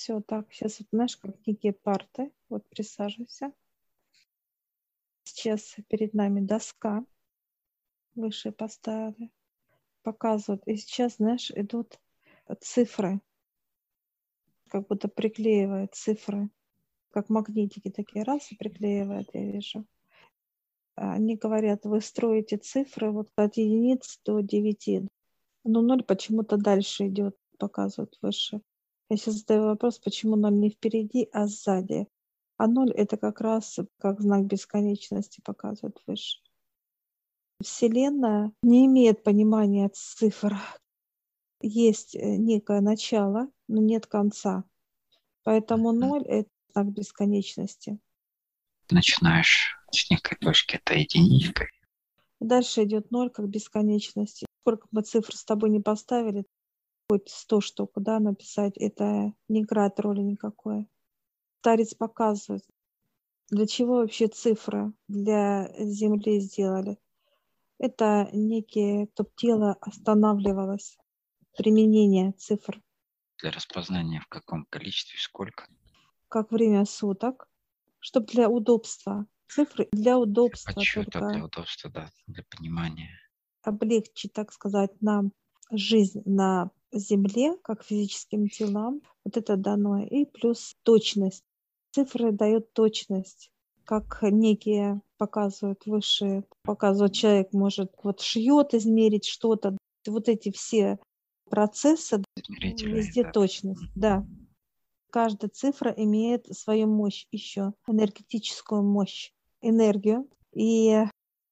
Все так. Сейчас вот, знаешь, как некие парты. Вот присаживайся. Сейчас перед нами доска. Выше поставили. Показывают. И сейчас, знаешь, идут цифры. Как будто приклеивают цифры. Как магнитики такие раз и приклеивают, я вижу. Они говорят, вы строите цифры вот от единиц до 9. Но 0 почему-то дальше идет, показывают выше. Я сейчас задаю вопрос, почему 0 не впереди, а сзади. А 0 это как раз как знак бесконечности показывают выше. Вселенная не имеет понимания цифр. Есть некое начало, но нет конца. Поэтому 0 это знак бесконечности. Начинаешь с некой точки, это единичка. Дальше идет 0 как бесконечности. Сколько бы цифр с тобой не поставили, хоть 100 штук, да, написать, это не играет роли никакой. Старец показывает, для чего вообще цифры для Земли сделали. Это некие, чтобы тело останавливалось, применение цифр. Для распознания в каком количестве, сколько? Как время суток, чтобы для удобства. Цифры для удобства. Подсчета для удобства, да, для понимания. Облегчить, так сказать, нам жизнь на Земле, как физическим телам. Вот это дано. И плюс точность. Цифры дают точность. Как некие показывают выше, показывают, человек может вот шьет, измерить что-то. Вот эти все процессы, везде да. Точность. Да. Каждая цифра имеет свою мощь еще, энергетическую мощь, энергию. И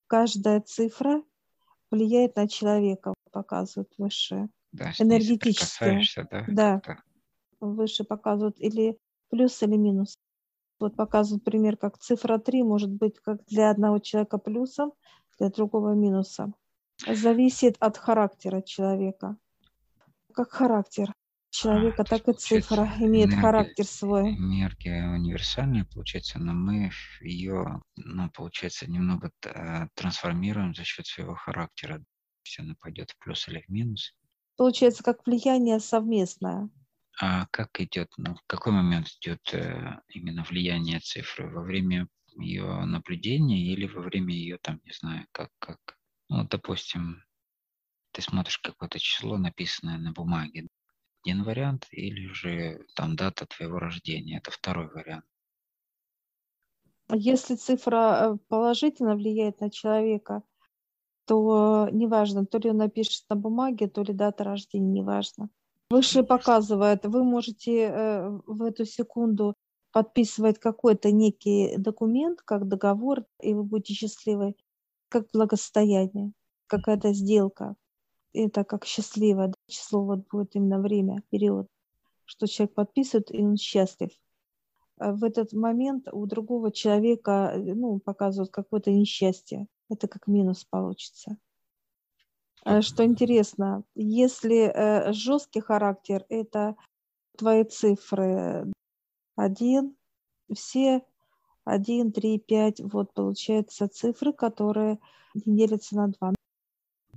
каждая цифра влияет на человека, показывают выше. Да, энергетически. Да, да. Выше показывают или плюс, или минус. Вот показывают пример, как цифра 3 может быть как для одного человека плюсом, для другого минусом. Зависит от характера человека. Как характер человека, так и цифра имеет характер свой. Энергия универсальная, получается, но мы ее, получается, немного трансформируем за счет своего характера. Если она пойдет в плюс или в минус. Получается, как влияние совместное. А как идет, в какой момент идет именно влияние цифры? Во время ее наблюдения или во время ее, не знаю, как? Допустим, ты смотришь какое-то число, написанное на бумаге. Один вариант или же дата твоего рождения. Это второй вариант. Если цифра положительно влияет на человека, то неважно, то ли он напишет на бумаге, то ли дата рождения, неважно. Выше показывает, вы можете в эту секунду подписывать какой-то некий документ, как договор, и вы будете счастливы, как благосостояние, какая-то сделка. Это как счастливое число, будет именно время, период, что человек подписывает, и он счастлив. В этот момент у другого человека, показывают какое-то несчастье. Это как минус получится. Что интересно, если жесткий характер, это твои цифры 1, все 1, 3, 5, получается цифры, которые делятся на 2.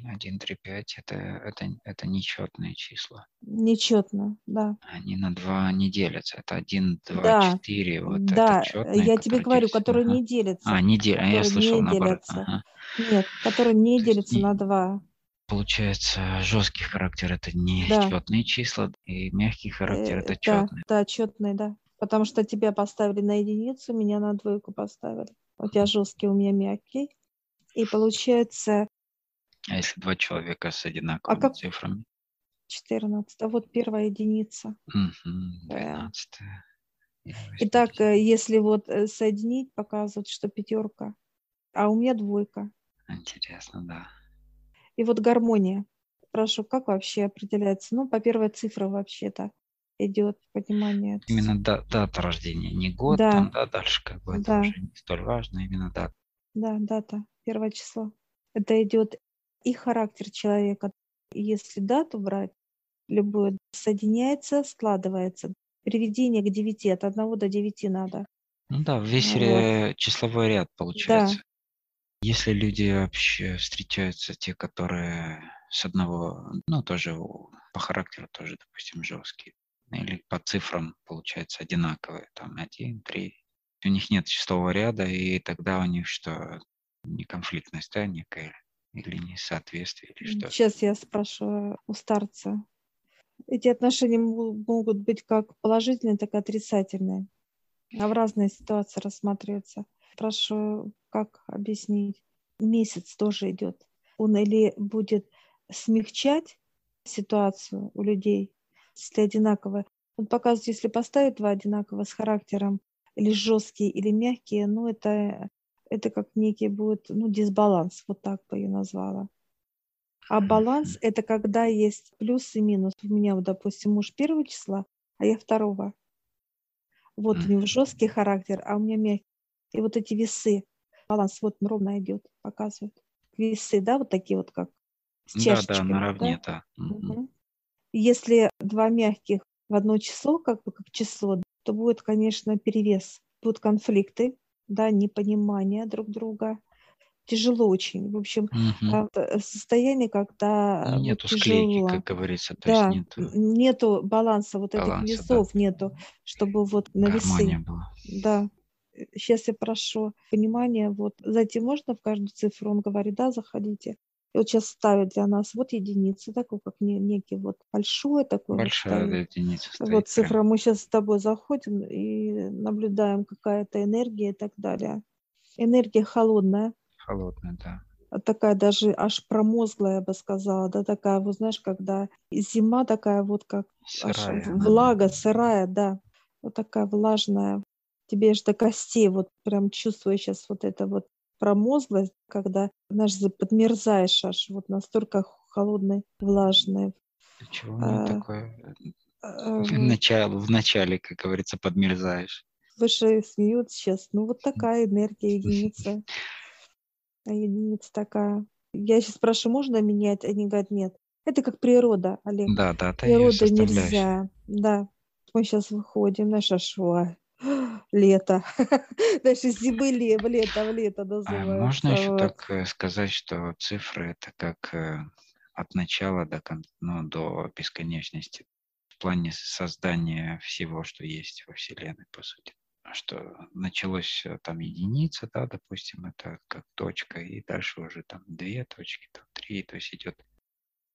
1, 3, 5 это нечетные числа. Нечетно, да. Они на 2 не делятся. Это 1, 2, да. 4. Да, это четные, я тебе говорю, делятся. Которые не делятся. Я слышал наоборот. Ага. Нет, которые не делятся на 2. Получается, жесткий характер это не четные числа, и мягкий характер это четные. Да, четные, да. Потому что тебя поставили на единицу, меня на 2 поставили. У тебя жесткий, у меня мягкий. И получается. А если 2 человека с одинаковыми цифрами? 14. А первая единица. 12. Итак, если соединить, показывают, что 5, а у меня 2. Интересно, да. И гармония. Прошу, как вообще определяется? По первой цифре вообще-то идет понимание. Именно дата рождения, не год, да. Дальше это уже не столь важно, именно дата. Да, дата, 1 число. Это идет и характер человека. Если дату брать, любую соединяется, складывается. Приведение к 9, от 1 до 9 надо. Весь числовой ряд получается. Да. Если люди вообще встречаются, те, которые с одного, по характеру тоже, допустим, жесткие, или по цифрам получается одинаковые, там 1, 3. У них нет числового ряда, и тогда у них что, неконфликтность, да, некая, или несоответствие, или что? Сейчас я спрошу у старца. Эти отношения могут быть как положительные, так и отрицательные. А в разные ситуации рассматриваются. Прошу, как объяснить? Месяц тоже идет. Он или будет смягчать ситуацию у людей, если одинаковые. Он показывает, если поставить два одинаковых с характером, или жесткие, или мягкие, ну это как некий будет, ну, дисбаланс, вот так бы я назвала. А баланс – это когда есть плюс и минус. У меня, вот, допустим, муж 1 числа, а я 2. Вот у него жесткий характер, а у меня мягкий. И вот эти весы, баланс вот ровно идет, показывает. Весы, да, вот такие вот как с чашечками. Да, наравне, да. Угу. Если 2 мягких в 1 число, как бы как число, то будет, конечно, перевес. Будут конфликты, да, непонимание друг друга. Тяжело очень. В общем, состояние, когда нету тяжело. Склейки, как говорится. То да, есть нету баланса вот баланса, этих весов, да. Нету, чтобы вот на гармония весы. Была. Да. Сейчас я прошу понимания, вот зайти можно в каждую цифру? Он говорит, да, заходите. И вот сейчас ставят для нас вот единицы, такой как некий вот большой такой. Большая вот, единица. Вот цифра. Прям. Мы сейчас с тобой заходим и наблюдаем, какая-то энергия и так далее. Энергия холодная. Холодная, да. Такая даже аж промозглая, я бы сказала, да, такая, вот знаешь, когда зима такая вот как сырая, влага, сырая, да, вот такая влажная. Тебе аж до костей вот прям чувствую сейчас вот это вот промозглость, когда, знаешь, подмерзаешь аж вот настолько холодный, влажный. Чего такое? В начале, как говорится, подмерзаешь. Выше смеют сейчас, ну вот такая энергия единица. Единица такая. Я сейчас спрошу, можно менять? Они говорят, нет. Это как природа, Олег. Да, да, ты её составляешь. Природа нельзя. Да. Мы сейчас выходим на шашуа. Лето. Дальше зимы в лето называют. Можно еще так сказать, что цифры это как от начала до бесконечности. В плане создания всего, что есть во Вселенной, по сути. Что началось там единица, да, допустим, это как точка, и дальше уже там 2 точки, там 3, то есть идет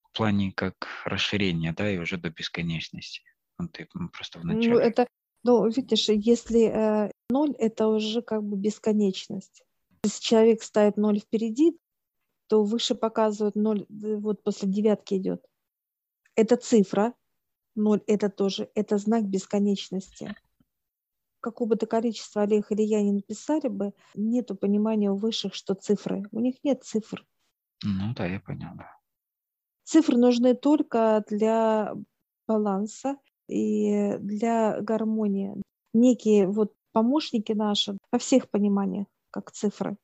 в плане как расширение, да, и уже до бесконечности. Ну, ты просто в начале. Ну, это, ну, видишь, если 0, это уже как бы бесконечность. Если человек ставит 0 впереди, то выше показывают 0, вот после 9 идет. Это цифра, 0, это тоже, это знак бесконечности. Какого бы то количества Олег или я не написали бы, нету понимания у высших, что цифры. У них нет цифр. Ну да, я поняла. Цифры нужны только для баланса и для гармонии. Некие вот помощники наши во всех пониманиях, как цифры.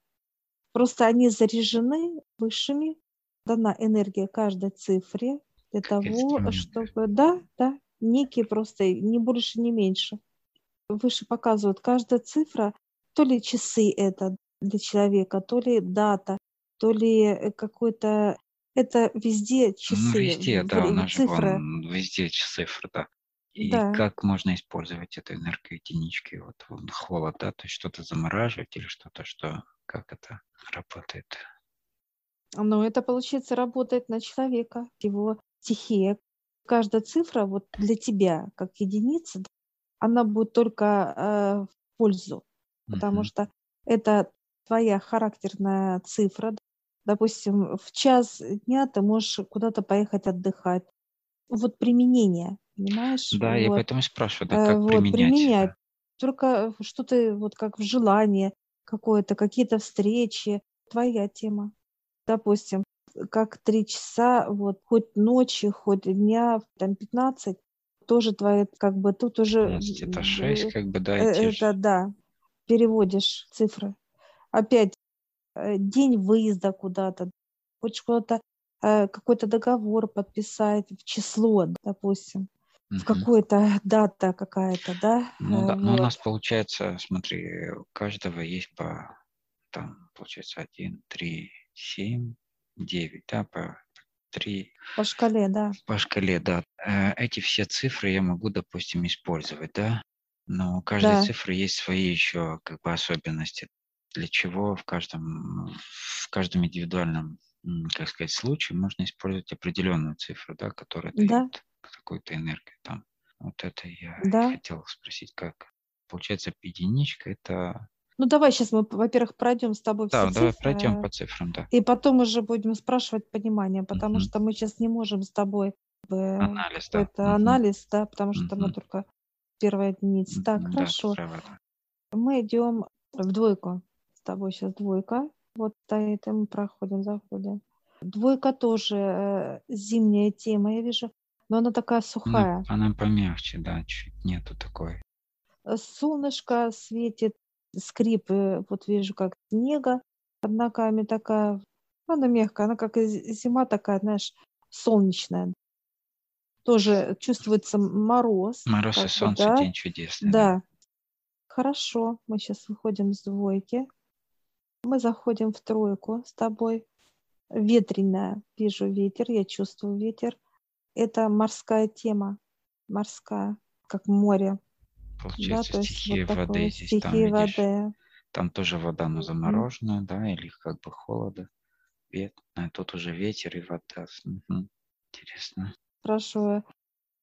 Просто они заряжены высшими, дана энергия каждой цифре для как того, чтобы... Да, некие просто не больше, не меньше. Выше показывают каждая цифра, то ли часы это для человека, то ли дата, то ли какой-то... Это везде часы. Ну, везде, да, у нас же везде цифры, да. И да. Как можно использовать эту энергию единички? Вот холод, да, то есть что-то замораживать или что-то, что... Как это работает? Ну, это, получается, работает на человека, его стихия. Каждая цифра вот для тебя, как единица, она будет только в пользу, потому что это твоя характерная цифра. Допустим, в 1:00 ты можешь куда-то поехать отдыхать. Вот применение, понимаешь? Да, вот. Я поэтому спрашиваю, да, как применять. Да. Только что-то вот как в желании какое-то, какие-то встречи. Твоя тема. Допустим, как 3 часа, вот хоть ночи, хоть дня, там 15, тоже твои, как бы, тут уже... 6, как бы, да, это, да, переводишь цифры. Опять день выезда куда-то. Хочешь куда-то какой-то договор подписать в число, допустим, в какую-то дату какая-то, да? Ну, да. Вот. Ну, у нас, получается, смотри, у каждого есть по, там, получается, 1, 3, 7, 9, да, по 3. По шкале, да. По шкале, да. Эти все цифры я могу, допустим, использовать, да? Но у каждой цифры есть свои еще как бы особенности, для чего в каждом индивидуальном, как сказать, случае можно использовать определенную цифру, да, которая дает какую-то энергию там. Вот это я хотел спросить, как. Получается, единичка – это… Ну, давай сейчас мы, во-первых, пройдем с тобой все цифры. Да, давай пройдем по цифрам, да. И потом уже будем спрашивать понимание, потому что мы сейчас не можем с тобой… Анализ, да, потому что мы только первая единица. Так, хорошо. Мы идем в двойку. С тобой сейчас двойка. Вот стоит, и мы проходим, заходим. Двойка тоже зимняя тема, я вижу. Но она такая сухая. Ну, она помягче, да, чуть нету такой. Солнышко светит, скрипы, вот вижу, как снега под ногами такая. Она мягкая, она как зима такая, знаешь, солнечная. Тоже чувствуется мороз. Мороз и солнце, да? День чудесный. Да. Хорошо, мы сейчас выходим из двойки. Мы заходим в тройку с тобой. Ветреная, вижу ветер, я чувствую ветер. Это морская тема, морская, как море. Получается, да, стихия вот воды здесь, стихия там, видишь, воды. Там тоже вода, но замороженная, да, или как бы холода. А тут уже ветер и вода. Интересно. Хорошо.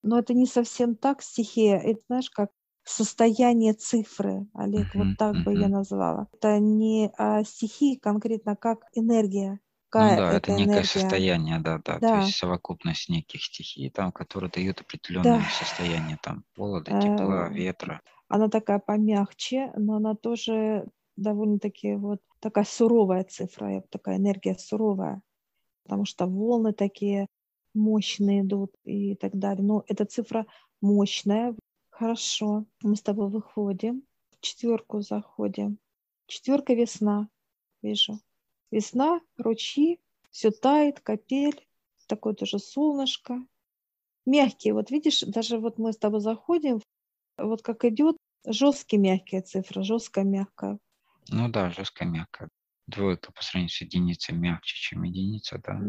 Но это не совсем так стихия. Это, знаешь, как состояние цифры, Олег, вот так бы я назвала. Это не стихии конкретно, как энергия. Ну да, это некое состояние, да, то есть совокупность неких стихий, там, которые дают определенное состояние там, холода, тепла, ветра. Она такая помягче, но она тоже довольно-таки вот такая суровая цифра, такая энергия суровая, потому что волны такие мощные идут и так далее. Но эта цифра мощная. Хорошо, мы с тобой выходим, в четверку заходим. Четверка весна, вижу. Весна, ручьи, все тает, капель, такое тоже солнышко. Мягкие, вот видишь, даже вот мы с тобой заходим, вот как идет, жесткие мягкие цифры, жесткая мягкая. Ну да, жесткая мягкая. Двойка по сравнению с единицей мягче, чем единица, да.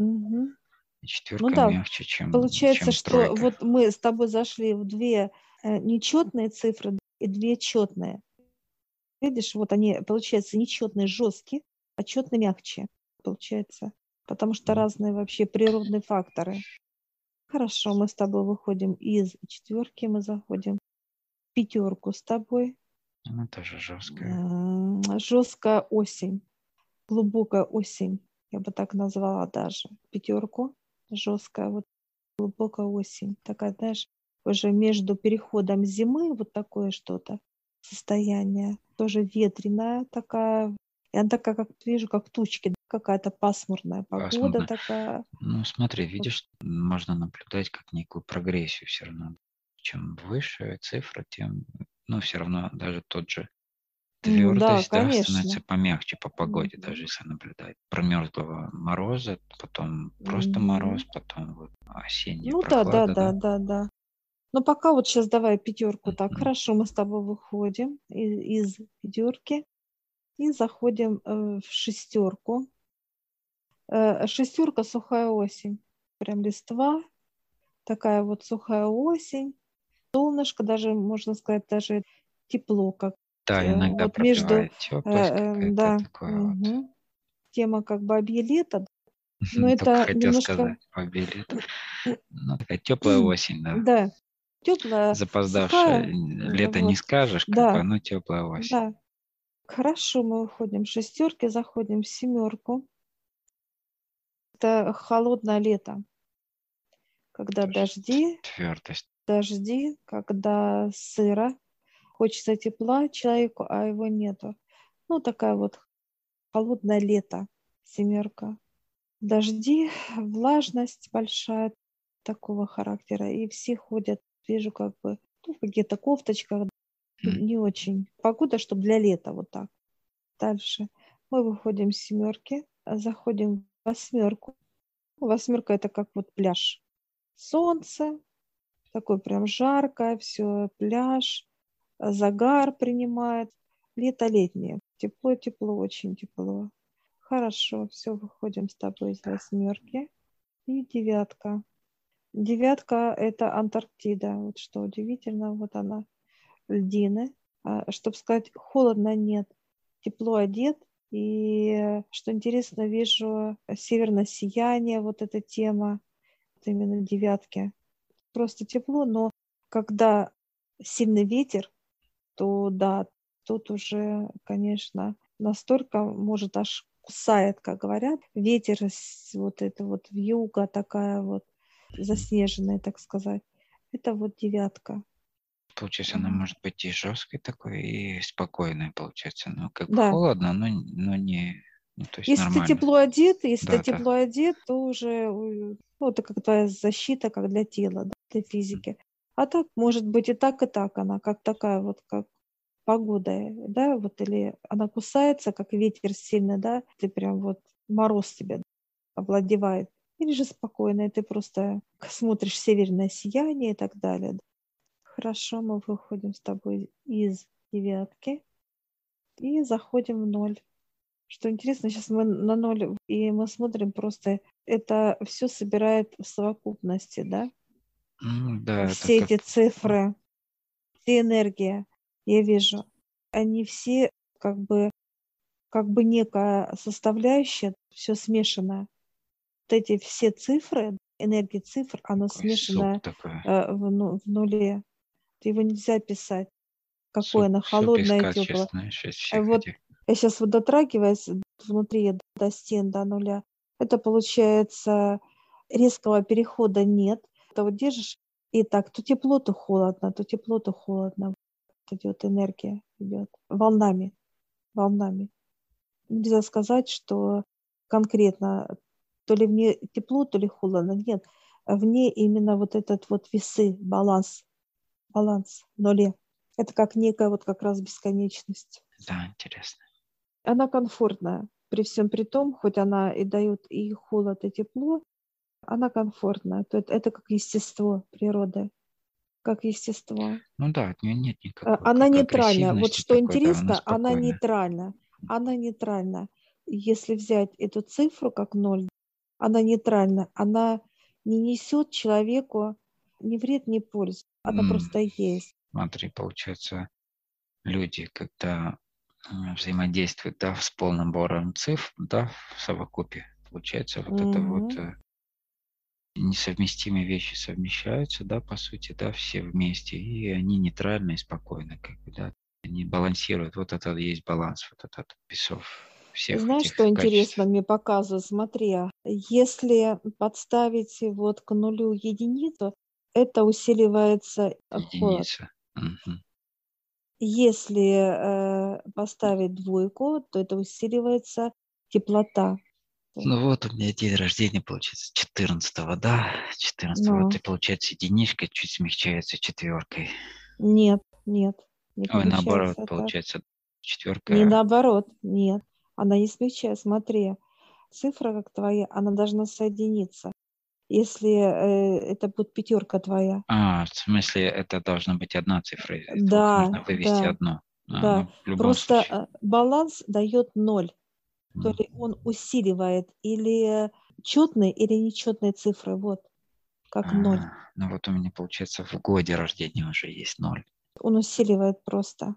И четверка мягче, чем получается, чем что тройка. Вот мы с тобой зашли в две нечетные цифры и две четные. Видишь, вот они, получается, нечетные, жесткие. Отчетно мягче получается, потому что разные вообще природные факторы. Хорошо, мы с тобой выходим из четверки, мы заходим в пятерку с тобой. Она тоже жесткая. Жесткая осень, глубокая осень, я бы так назвала даже. Пятерку, жесткая, вот глубокая осень. Такая, знаешь, уже между переходом зимы вот такое что-то состояние. Тоже ветреная такая. И она такая, как вижу, как тучки, какая-то пасмурная погода такая. Ну, смотри, видишь, можно наблюдать как некую прогрессию все равно. Чем выше цифра, тем, все равно даже тот же твердость, становится помягче по погоде, даже если наблюдать. Промерзлого мороза, потом просто мороз, потом вот осенняя прохлада. Да. Но пока вот сейчас давай пятерку так. Хорошо, мы с тобой выходим из пятерки. И заходим в шестерку. Шестерка сухая осень. Прям листва. Такая вот сухая осень. Солнышко, даже, можно сказать, даже тепло. Как, да, иногда вот пробивает теплость. Да. Вот. Тема как бабье лето. Но это хотел сказать, бабье лето. Такая теплая осень, да. Да, теплая. Запоздавшее лето не скажешь, как оно теплая осень. Да. Хорошо, мы выходим в шестерки, заходим в семерку. Это холодное лето, когда дожди, твердость. Дожди, когда сыро, хочется тепла человеку, а его нету. Ну, такая вот холодное лето, семерка. Дожди, влажность большая такого характера. И все ходят, вижу, как бы в каких-то кофточках. Не очень. Погода, чтобы для лета вот так. Дальше мы выходим с семерки, заходим в восьмерку. Восьмерка это как вот пляж. Солнце, такое прям жаркое, все, пляж, загар принимает. Лето летнее. Тепло, очень тепло. Хорошо, все, выходим с тобой из восьмерки. И девятка. Девятка – это Антарктида. Вот что удивительно, вот она, льдины. Чтобы сказать, холодно нет, тепло одет. И что интересно, вижу северное сияние, вот эта тема, вот именно девятки. Просто тепло, но когда сильный ветер, то да, тут уже, конечно, настолько, может, аж кусает, как говорят. Ветер, вот это вот вьюга такая вот, заснеженная, так сказать. Это вот девятка. Получается, она может быть и жесткой такой, и спокойной, получается. Ну, как бы да. Холодно, но не то есть если нормально. Ты тепло одет, одет, то уже ну, это как твоя защита, как для тела, да, для физики. А так, может быть, и так она, как такая вот, как погода, да, вот или она кусается, как ветер сильно, да, ты прям вот мороз тебя овладевает. Или же спокойно, и ты просто смотришь северное сияние и так далее. Хорошо, мы выходим с тобой из девятки и заходим в ноль. Что интересно, сейчас мы на ноль, и мы смотрим просто, это все собирает в совокупности, да? Да. Все эти цифры, все энергия, я вижу, они все как бы некая составляющая, все смешанное. Вот эти все цифры, энергия цифр, она смешана в нуле. Его нельзя писать, какое она холодное, теплое. Вот, я сейчас вот дотрагиваюсь внутри до стен, до нуля. Это получается резкого перехода нет. Это вот держишь и так, то тепло, то холодно, то тепло, то холодно. Идет энергия, идет волнами. Нельзя сказать, что конкретно то ли в ней тепло, то ли холодно. Нет, в ней именно вот этот вот весы, баланс в нуле. Это как некая вот как раз бесконечность. Да, интересно. Она комфортная. При всем при том, хоть она и дает и холод, и тепло, она комфортная. То это как естество природы. Как естество. Ну да, от нее нет никакой она нейтральна. Вот что интересно, она нейтральна. Она нейтральна. Если взять эту цифру как ноль, она нейтральна. Она не несет человеку ни вред, ни пользу. Она просто есть. Смотри, получается, люди, когда взаимодействуют, да, с полным бором цифр, да, в совокупе, получается, вот это вот несовместимые вещи совмещаются, да, по сути, да, все вместе, и они нейтральны и спокойны, как бы, да, они балансируют. Вот это есть баланс, вот этот весов всех. Знаешь, что качеств. Интересно мне показывает? Смотри, если подставить вот к нулю единицу, это усиливается холод. Угу. Если поставить двойку, то это усиливается теплота. Ну вот у меня день рождения, получается, 14-го, да? 14-го, вот и получается единичка чуть смягчается четверкой. Нет. Не ой, наоборот, так. Получается четверка. Не наоборот, нет. Она не смягчается, смотри. Цифра, как твоя, она должна соединиться. Если это будет пятерка твоя. А, в смысле, это должна быть одна цифра. Да. Нужно вывести одну. Да. Просто случае. Баланс дает ноль. То ли он усиливает или четные, или нечетные цифры. Вот, как ноль. Ну вот у меня, получается, в годе рождения уже есть ноль. Он усиливает просто.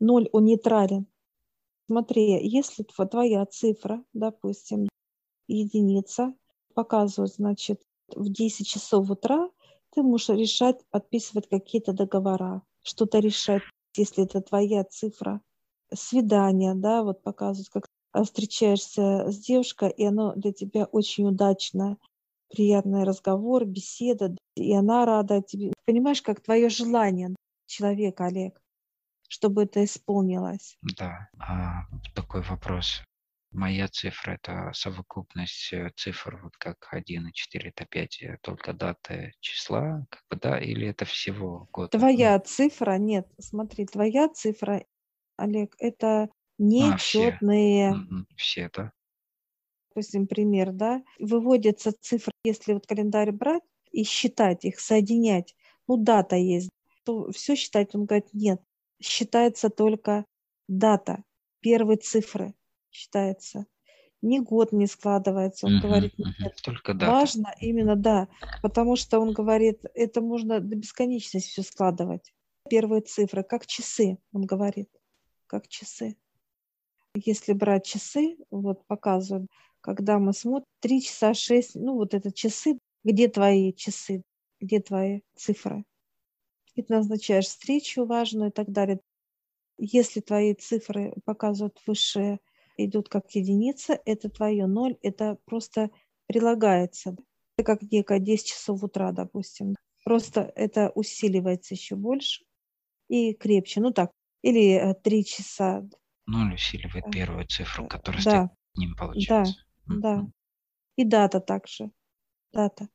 Ноль, он нейтрален. Смотри, если твоя цифра, допустим, единица, показывают, значит, в 10 часов утра ты можешь решать, подписывать какие-то договора, что-то решать, если это твоя цифра. Свидание, да, вот показывают, как встречаешься с девушкой, и оно для тебя очень удачно. Приятный разговор, беседа, и она рада тебе. Понимаешь, как твое желание человека, Олег, чтобы это исполнилось? Да, такой вопрос. Моя цифра — это совокупность цифр, вот как 1 и 4, это 5, только дата числа, как бы, да, или это всего год? Твоя цифра, нет, смотри, твоя цифра, Олег, это нечетные. Все, да. Допустим, пример, да, выводятся цифры, если вот календарь брать и считать их, соединять, ну, дата есть, то все считать, он говорит, нет, считается только дата, первые цифры. Считается. ни год не складывается. Он говорит, нет, только важно дата. Именно, да, потому что он говорит, это можно до бесконечности все складывать. Первые цифры, как часы, он говорит, как часы. Если брать часы, вот показывают, когда мы смотрим, 3 часа 6, ну вот это часы, где твои цифры. И ты назначаешь встречу важную и так далее. Если твои цифры показывают выше, идут как единица, это твое 0, это просто прилагается. Это как некое 10 часов утра, допустим. Просто это усиливается еще больше и крепче. Ну так, или 3 часа. 0 усиливает первую цифру, которая стоит к ним, получается. Да, да. И дата также. Дата.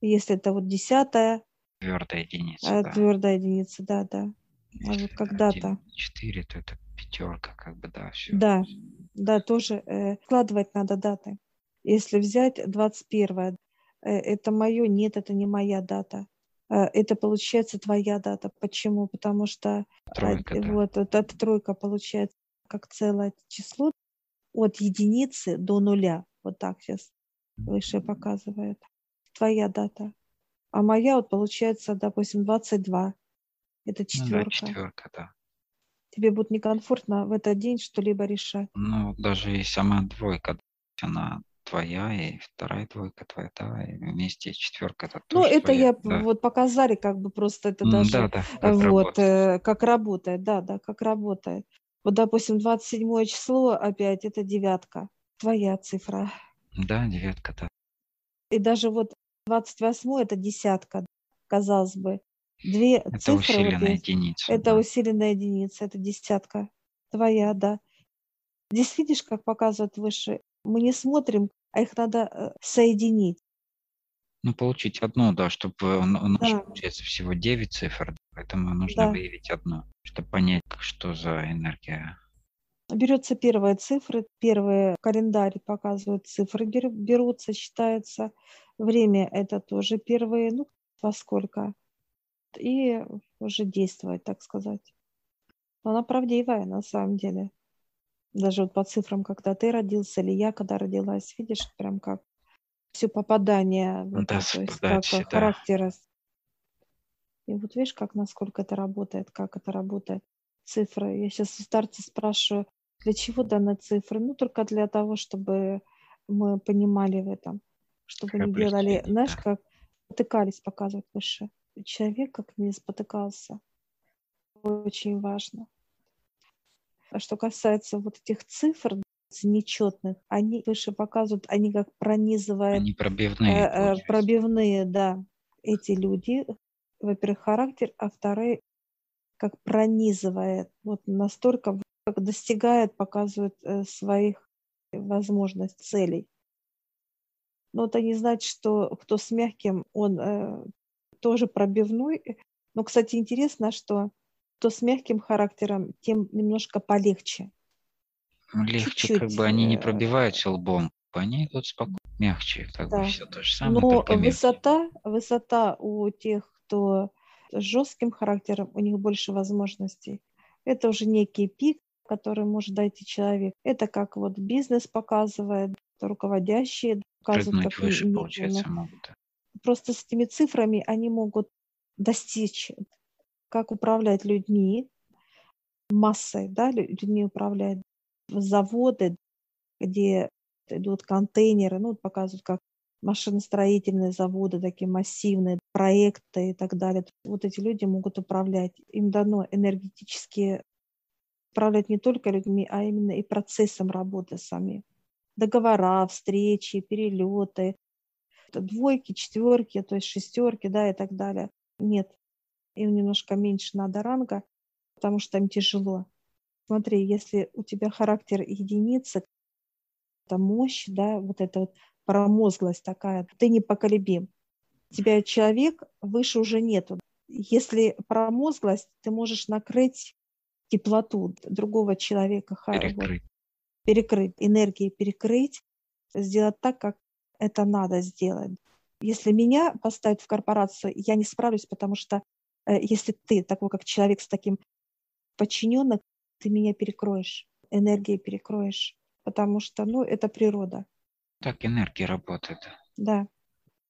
Если это вот 10-я. Твердая единица. Твердая единица, да. Если вот когда-то 4, то это 5, все. Да, тоже складывать надо даты. Если взять 21-е, это мое, нет, это не моя дата. Это получается твоя дата. Почему? Потому что тройка, вот эта тройка получается как целое число от единицы до нуля. Вот так сейчас выше показывает. Твоя дата. А моя вот получается, допустим, 22. Это 4. Да, 4, да. Тебе будет некомфортно в этот день что-либо решать. Ну, даже и сама 2, она твоя, и 2 твоя, да, и вместе 4 это тоже. Ну, это твоя, вот показали, как бы просто это даже как работает, как работает. Вот, допустим, 27 число опять, это 9, твоя цифра. Да, 9. И даже вот 28 это 10, казалось бы. Это цифры, усиленная вот единица. Это усиленная единица, это 10. Твоя, да. Здесь видишь, как показывают выше, мы не смотрим, а их надо соединить. Ну, получить одну, чтобы у нас получается всего 9 цифр, поэтому нужно выявить одну, чтобы понять, что за энергия. Берется первая цифра, первые календари показывают цифры, берутся, считается. Время это тоже первые, во сколько. И уже действовать, так сказать. Она правдивая, на самом деле. Даже вот по цифрам, когда ты родился, или я, когда родилась, видишь, прям как все попадание, характера. И вот видишь, как насколько это работает, как это работает. Цифры. Я сейчас у старца спрашиваю, для чего даны цифры? Только для того, чтобы мы понимали в этом, чтобы не делали, знаешь, как потыкались, показывать выше. Человек как не спотыкался. Очень важно. А что касается вот этих цифр нечетных, они выше показывают, они как пронизывают. Они пробивные. Пробивные, да. Эти люди, во-первых, характер, а вторые, как пронизывает. Вот настолько, как достигает, показывает своих возможностей, целей. Но это не значит, что кто с мягким, он... тоже пробивной. Но, кстати, интересно, что то с мягким характером, тем немножко полегче. Легче, чуть-чуть. Как бы они не пробиваются лбом, они идут спокойно, мягче. Как бы все то же самое, но высота у тех, кто с жестким характером, у них больше возможностей. Это уже некий пик, который может дойти человек. Это как вот бизнес показывает, руководящие показывают. Прыгнуть выше, получается, могут. Просто с этими цифрами они могут достичь, как управлять людьми, массой, людьми управляют заводы, где идут контейнеры, показывают, как машиностроительные заводы, такие массивные проекты и так далее. Вот эти люди могут управлять, им дано энергетически управлять не только людьми, а именно и процессом работы сами. Договора, встречи, перелеты. 2, 4, то есть 6, и так далее. Нет, им немножко меньше надо ранга, потому что им тяжело. Смотри, если у тебя характер единицы, это мощь, вот эта вот промозглость такая, ты непоколебим. Тебя человек выше уже нету. Если промозглость, ты можешь накрыть теплоту другого человека. Перекрыть. Энергией перекрыть, сделать так, как это надо сделать. Если меня поставить в корпорацию, я не справлюсь, потому что если ты такой, как человек с таким подчиненным, ты меня перекроешь, энергией перекроешь. потому что, ну, это природа. Так энергия работает. Да.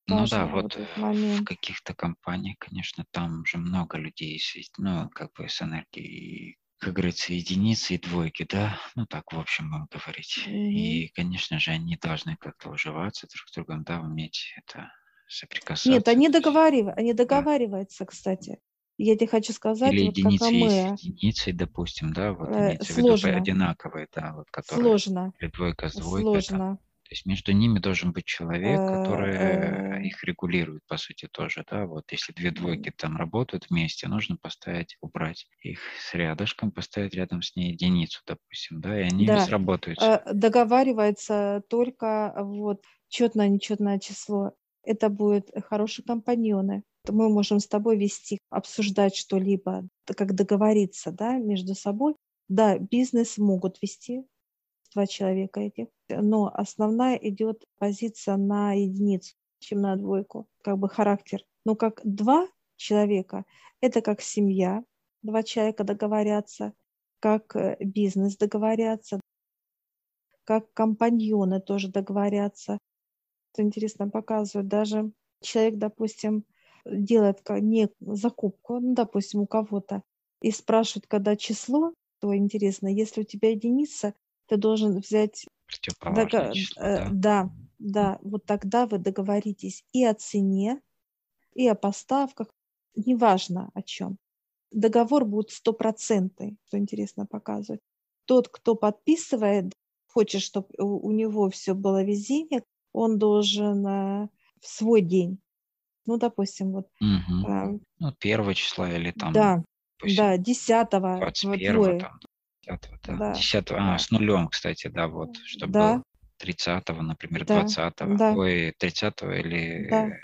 Ну да, вот в каких-то компаниях, конечно, там же много людей, ну, как бы с энергией, как говорится, единицы и двойки, да, ну, так, в общем, будем говорить. И, конечно же, они должны как-то уживаться друг с другом, да, уметь это соприкасаться. Нет, они договариваются, кстати. Я тебе хочу сказать, или вот единицы как АМЭ. Единицы, допустим, да, вот имеется в виду одинаковые, да, вот которые... Сложно. Или двойка с двойкой. Сложно. То есть между ними должен быть человек, который их регулирует, по сути, тоже, да, вот если две двойки там работают вместе, нужно поставить, убрать их с рядышком, поставить рядом с ней единицу, допустим, да, и они сработаются. Договаривается только вот четное-нечетное число. Это будут хорошие компаньоны. Мы можем с тобой вести, обсуждать что-либо, как договориться, да, между собой. Да, бизнес могут вести, два человека этих, но основная идет позиция на единицу, чем на двойку, как бы характер. Но как два человека, это как семья, два человека договорятся, как бизнес договорятся, как компаньоны тоже договорятся. Это интересно показывает, даже человек, допустим, делает не закупку, ну, допустим, у кого-то, и спрашивает, когда число, то интересно, если у тебя единица, ты должен взять... Противоположное число, да? Да, да. Вот тогда вы договоритесь и о цене, и о поставках. Неважно о чем. Договор будет 100%, что интересно показывает. Тот, кто подписывает, хочет, чтобы у него все было везение, он должен в свой день. Ну, допустим, вот... Угу. Ну, 1 числа или там... Да, допустим, да, 10-го. 21-го там. 10-го, да. 10-го, с нулем, кстати, да, вот, чтобы было 30-го, например, 20-го, ой, 30-го или,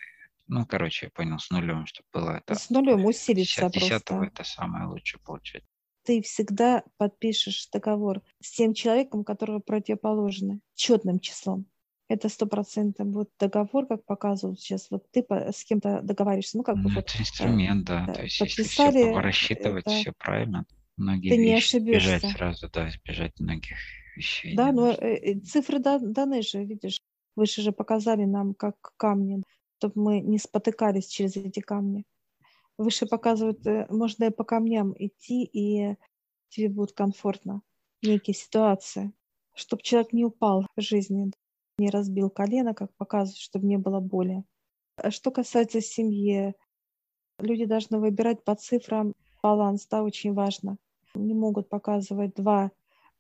ну, короче, я понял, с нулем, чтобы было это. С нулем усилиться просто. 10-го это самое лучшее получать. Ты всегда подпишешь договор с тем человеком, которого противоположно, четным числом. Это 100% будет договор, как показывают сейчас. Вот ты с кем-то договоришься, ну, как бы. Ну, вот, это инструмент, да, то есть если все рассчитывать, все правильно. Многие ты не ошибешься. Избежать сразу, да, избежать многих вещей. Да, но цифры даны же, видишь. Выше же показали нам, как камни, чтобы мы не спотыкались через эти камни. Выше показывают, можно и по камням идти, и тебе будет комфортно. Некие ситуации. Чтобы человек не упал в жизни, не разбил колено, как показывают, чтобы не было боли. Что касается семьи, люди должны выбирать по цифрам баланс, да, очень важно. Не могут показывать два,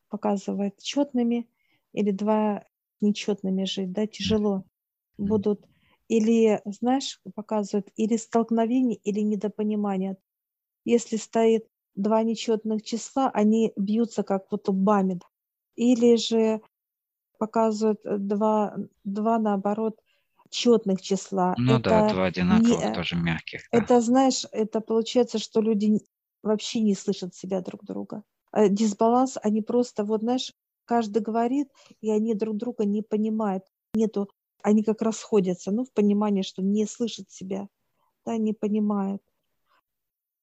показывать четными или два нечетными жить, да, тяжело будут. Или, знаешь, показывают или столкновение, или недопонимание. Если стоит два нечетных числа, они бьются как вот лбами. Или же показывают два наоборот, четных числа. Ну это да, два одинаковых, тоже мягких. Да. Это, знаешь, это получается, что люди вообще не слышат себя друг друга. Дисбаланс, они просто, вот, знаешь, каждый говорит, и они друг друга не понимают. Нету, они как расходятся, ну, в понимании, что не слышат себя, да, не понимают.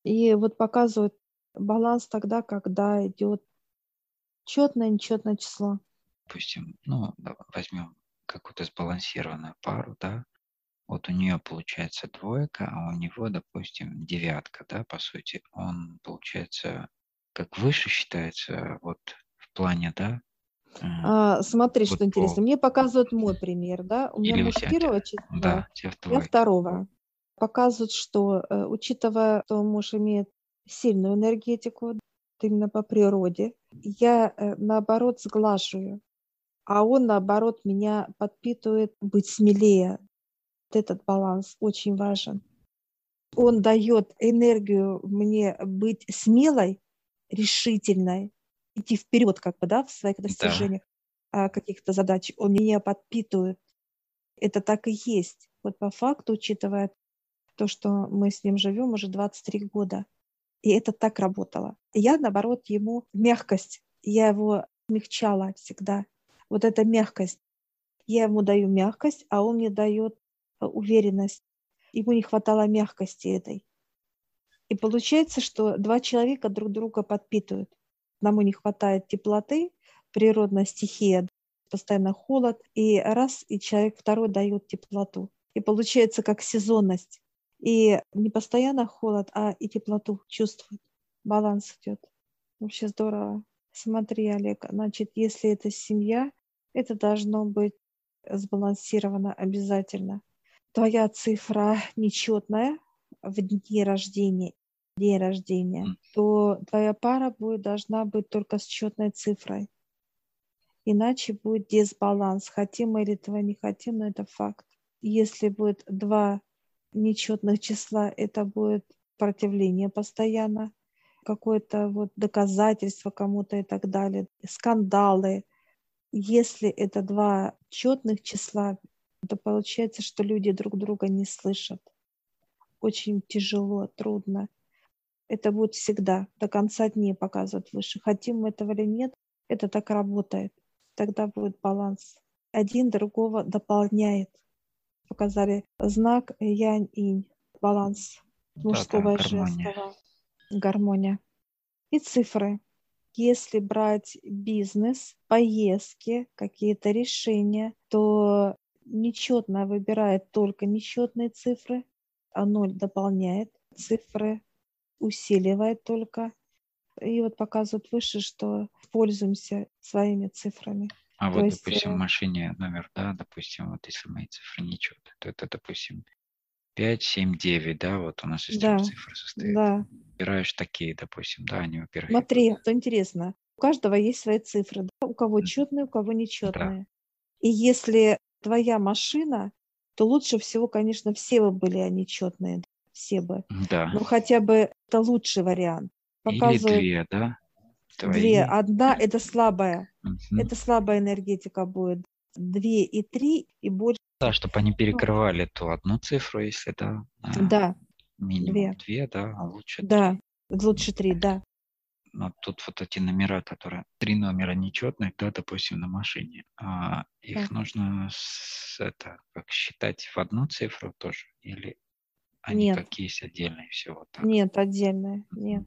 И вот показывают баланс тогда, когда идет четное-нечетное число. Допустим, ну, давай возьмем какую-то сбалансированную пару, да, вот у нее получается двойка, а у него, допустим, 9, да, по сути, он, получается, как выше считается, вот в плане, да. Смотри, вот что интересно, мне показывают мой пример, да, у меня или муж 1-го числа, да, я 2-го. Показывают, что, учитывая, что муж имеет сильную энергетику, именно по природе, я, наоборот, сглаживаю. А он, наоборот, меня подпитывает быть смелее. Вот этот баланс очень важен. Он дает энергию мне быть смелой, решительной, идти вперед, как бы, да, в своих достижениях, каких-то задач. Он меня подпитывает. Это так и есть. Вот по факту, учитывая то, что мы с ним живем уже 23 года. И это так работало. Я, наоборот, ему мягкость. Я его смягчала всегда. Вот эта мягкость. Я ему даю мягкость, а он мне дает уверенность. Ему не хватало мягкости этой. И получается, что два человека друг друга подпитывают. Одному не хватает теплоты, природная стихия, постоянно холод, и раз, и человек второй дает теплоту. И получается как сезонность. И не постоянно холод, а и теплоту чувствует. Баланс идет. Вообще здорово. Смотри, Олег, значит, если это семья, это должно быть сбалансировано обязательно. Твоя цифра нечетная в день рождения, то твоя пара должна быть только с четной цифрой. Иначе будет дисбаланс. Хотим мы или этого не хотим, но это факт. Если будет два нечетных числа, это будет противление постоянно, какое-то доказательство кому-то и так далее, скандалы. Если это два четных числа, то получается, что люди друг друга не слышат. Очень тяжело, трудно. Это будет всегда, до конца дней показывают выше. Хотим мы этого или нет, это так работает. Тогда будет баланс. Один другого дополняет. Показали знак янь-инь, баланс мужского и женского. Гармония. И цифры. Если брать бизнес, поездки, какие-то решения, то нечетно выбирает только нечетные цифры, а ноль дополняет цифры, усиливает только. И показывают выше, что пользуемся своими цифрами. А допустим, в машине номер, если мои цифры нечетные, то это, допустим, 5, 7, 9, у нас система цифр состоит. Да. Выбираешь такие, допустим, они, во-первых. Смотри, что интересно, у каждого есть свои цифры, у кого четные, у кого нечетные. Да. И если твоя машина, то лучше всего, конечно, все бы были они четные, все бы. Да. Но хотя бы это лучший вариант. Показывают или две, Твои. Две. Одна – это слабая. Это слабая энергетика будет. 2 и 3 и больше. Да, чтобы они перекрывали ту одну цифру, если минимум 2, а лучше 3. Да, лучше 3, Но тут эти номера, которые... 3 номера нечетных, допустим, на машине. А их нужно считать в одну цифру тоже? Или они как есть отдельные всего? Так? Нет, отдельные, нет.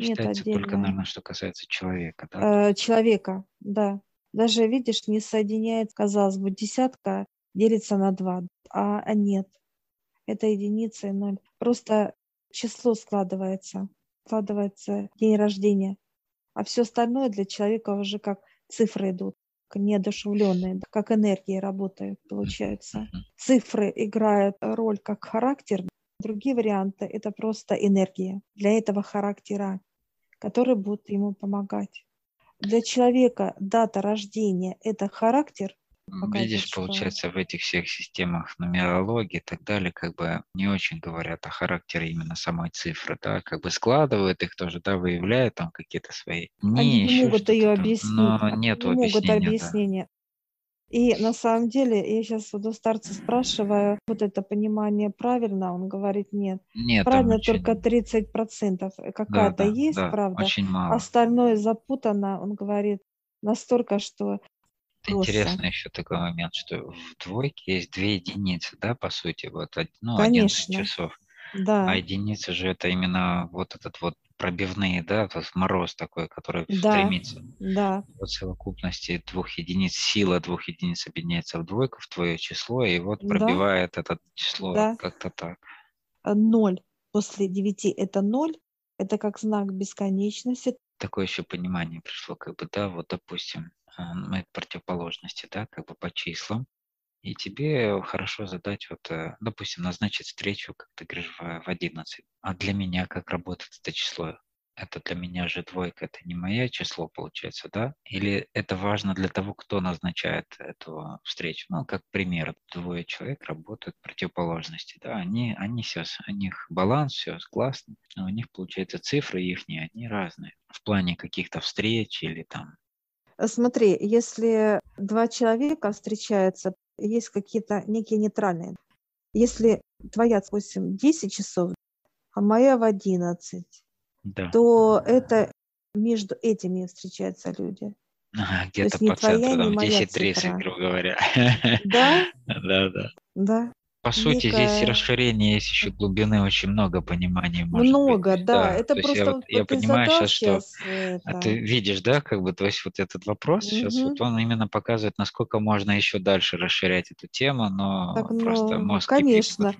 Считается только, наверное, что касается человека, человека, Даже, видишь, не соединяет, казалось бы, десятка делится на 2, а нет. Это единица и 0. Просто число складывается день рождения. А все остальное для человека уже как цифры идут, как неодушевленные, как энергии работают, получается. Цифры играют роль как характер. Другие варианты – это просто энергия для этого характера, который будет ему помогать. Для человека дата рождения – это характер. Видишь, получается, в этих всех системах нумерологии и так далее не очень говорят о характере именно самой цифры, складывают их тоже, выявляют там какие-то свои дни. Они не могут ее объяснить. Но нету объяснения. И на самом деле, я сейчас у старца спрашиваю, это понимание правильно, он говорит нет. Правильно очень... только 30%. Какая-то есть, правда. Очень мало. Остальное запутано, он говорит, настолько, что... Интересно еще такой момент, что в двойке есть 2 единицы, по сути, 11 часов. Да. А единица же это именно пробивные, мороз такой, который стремится. Да. В совокупности 2 единиц, сила 2 единиц объединяется в двойку, в твое число, и пробивает это число как-то так. 0 после 9 это 0, это как знак бесконечности. Такое еще понимание пришло, допустим, мы противоположности, по числам. И тебе хорошо задать, допустим, назначить встречу, как ты говоришь, в 11. А для меня как работает это число? Это для меня же двойка, это не мое число, получается, Или это важно для того, кто назначает эту встречу? Как пример, 2 человек работают в противоположности, Они все, у них баланс, все классно, но у них, получается, цифры ихние, они разные. В плане каких-то встреч или там... Смотри, если 2 человека встречаются, есть какие-то некие нейтральные. Если твоя, допустим, 10 часов, а моя в 11, то это между этими встречаются люди. Ага, где-то по центру, там 10-30, грубо говоря. Да? Да. по сути, здесь расширение есть еще глубины, очень много понимания. Много, да. Это то просто... Я понимаю сейчас, что... Ты видишь, да, как бы, то есть вот этот вопрос сейчас, вот он именно показывает, насколько можно еще дальше расширять эту тему, но просто мозг... Конечно.